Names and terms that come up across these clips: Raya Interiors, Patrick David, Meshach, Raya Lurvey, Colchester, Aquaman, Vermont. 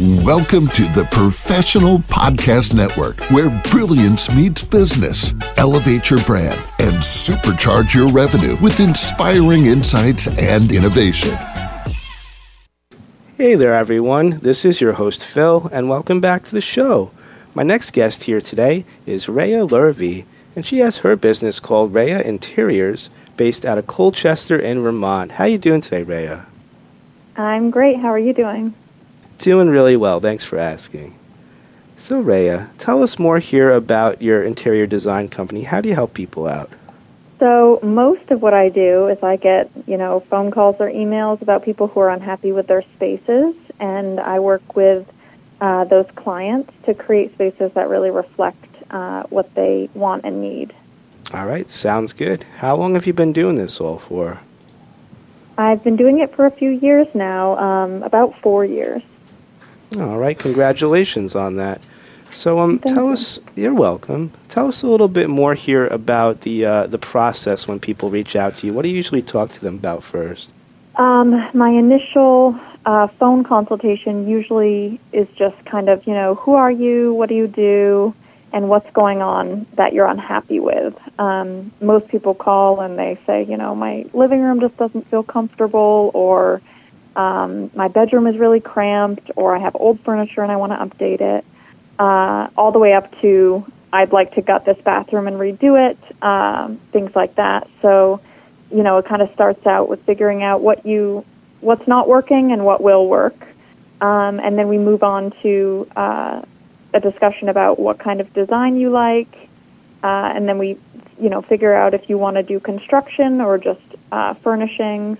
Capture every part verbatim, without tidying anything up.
Welcome to the Professional Podcast Network, where brilliance meets business. Elevate your brand and supercharge your revenue with inspiring insights and innovation. Hey there, everyone. This is your host, Phil, and welcome back to the show. My next guest here today is Raya Lurvey, and she has her business called Raya Interiors, based out of Colchester in Vermont. How are you doing today, Raya? I'm great. How are you doing? Doing really well. Thanks for asking. So, Raya, tell us more here about your interior design company. How do you help people out? So, most of what I do is I get, you know, phone calls or emails about people who are unhappy with their spaces, and I work with uh, those clients to create spaces that really reflect uh, what they want and need. All right, sounds good. How long have you been doing this all for? I've been doing it for a few years now, um, about four years. All right, congratulations on that. So, um, Thank tell you. us. You're welcome. Tell us a little bit more here about the uh, the process when people reach out to you. What do you usually talk to them about first? Um, my initial uh, phone consultation usually is just kind of, you know, who are you, what do you do, and what's going on that you're unhappy with. Um, most people call and they say, you know, my living room just doesn't feel comfortable, or um, my bedroom is really cramped, or I have old furniture and I want to update it, uh, all the way up to I'd like to gut this bathroom and redo it, um, things like that. So, you know, it kind of starts out with figuring out what you, what's not working and what will work. Um, and then we move on to uh a discussion about what kind of design you like, uh, and then we, you know, figure out if you want to do construction or just uh, furnishings,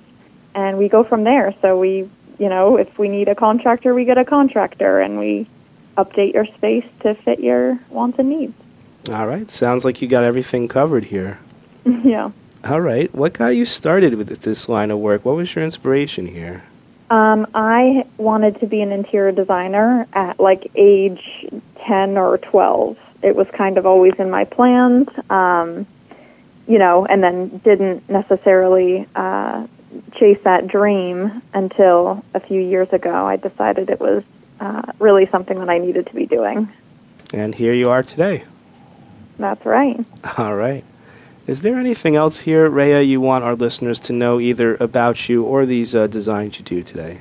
and we go from there. So we, you know, if we need a contractor, we get a contractor, and we update your space to fit your wants and needs. All right, sounds like you got everything covered here. Yeah. All right, what got you started with this line of work? What was your inspiration here? Um, I wanted to be an interior designer at, like, age ten or twelve. It was kind of always in my plans, um, you know, and then didn't necessarily uh, chase that dream until a few years ago. I decided it was uh, really something that I needed to be doing. And here you are today. That's right. All right. Is there anything else here, Raya, you want our listeners to know either about you or these uh, designs you do today?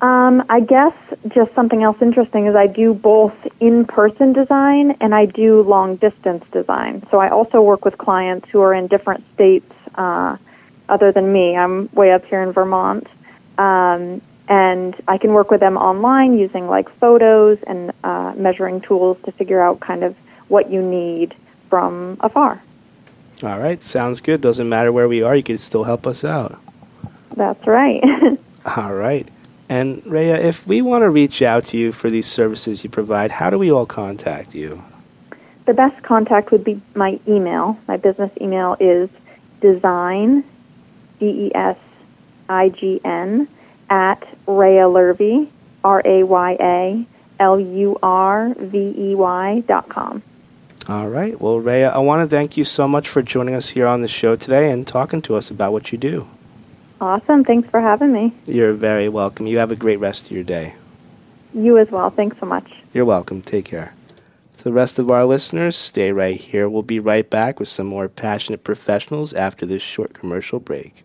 Um, I guess just something else interesting is I do both in-person design and I do long-distance design. So I also work with clients who are in different states uh, other than me. I'm way up here in Vermont. Um, and I can work with them online using, like, photos and uh, measuring tools to figure out kind of what you need from afar. All right, sounds good. Doesn't matter where we are, you can still help us out. That's right. All right. And, Raya, if we want to reach out to you for these services you provide, how do we all contact you? The best contact would be my email. My business email is design, D E S I G N, at Raya Lurvey, R A Y A L U R V E Y dot com. All right. Well, Raya, I want to thank you so much for joining us here on the show today and talking to us about what you do. Awesome. Thanks for having me. You're very welcome. You have a great rest of your day. You as well. Thanks so much. You're welcome. Take care. To the rest of our listeners, stay right here. We'll be right back with some more passionate professionals after this short commercial break.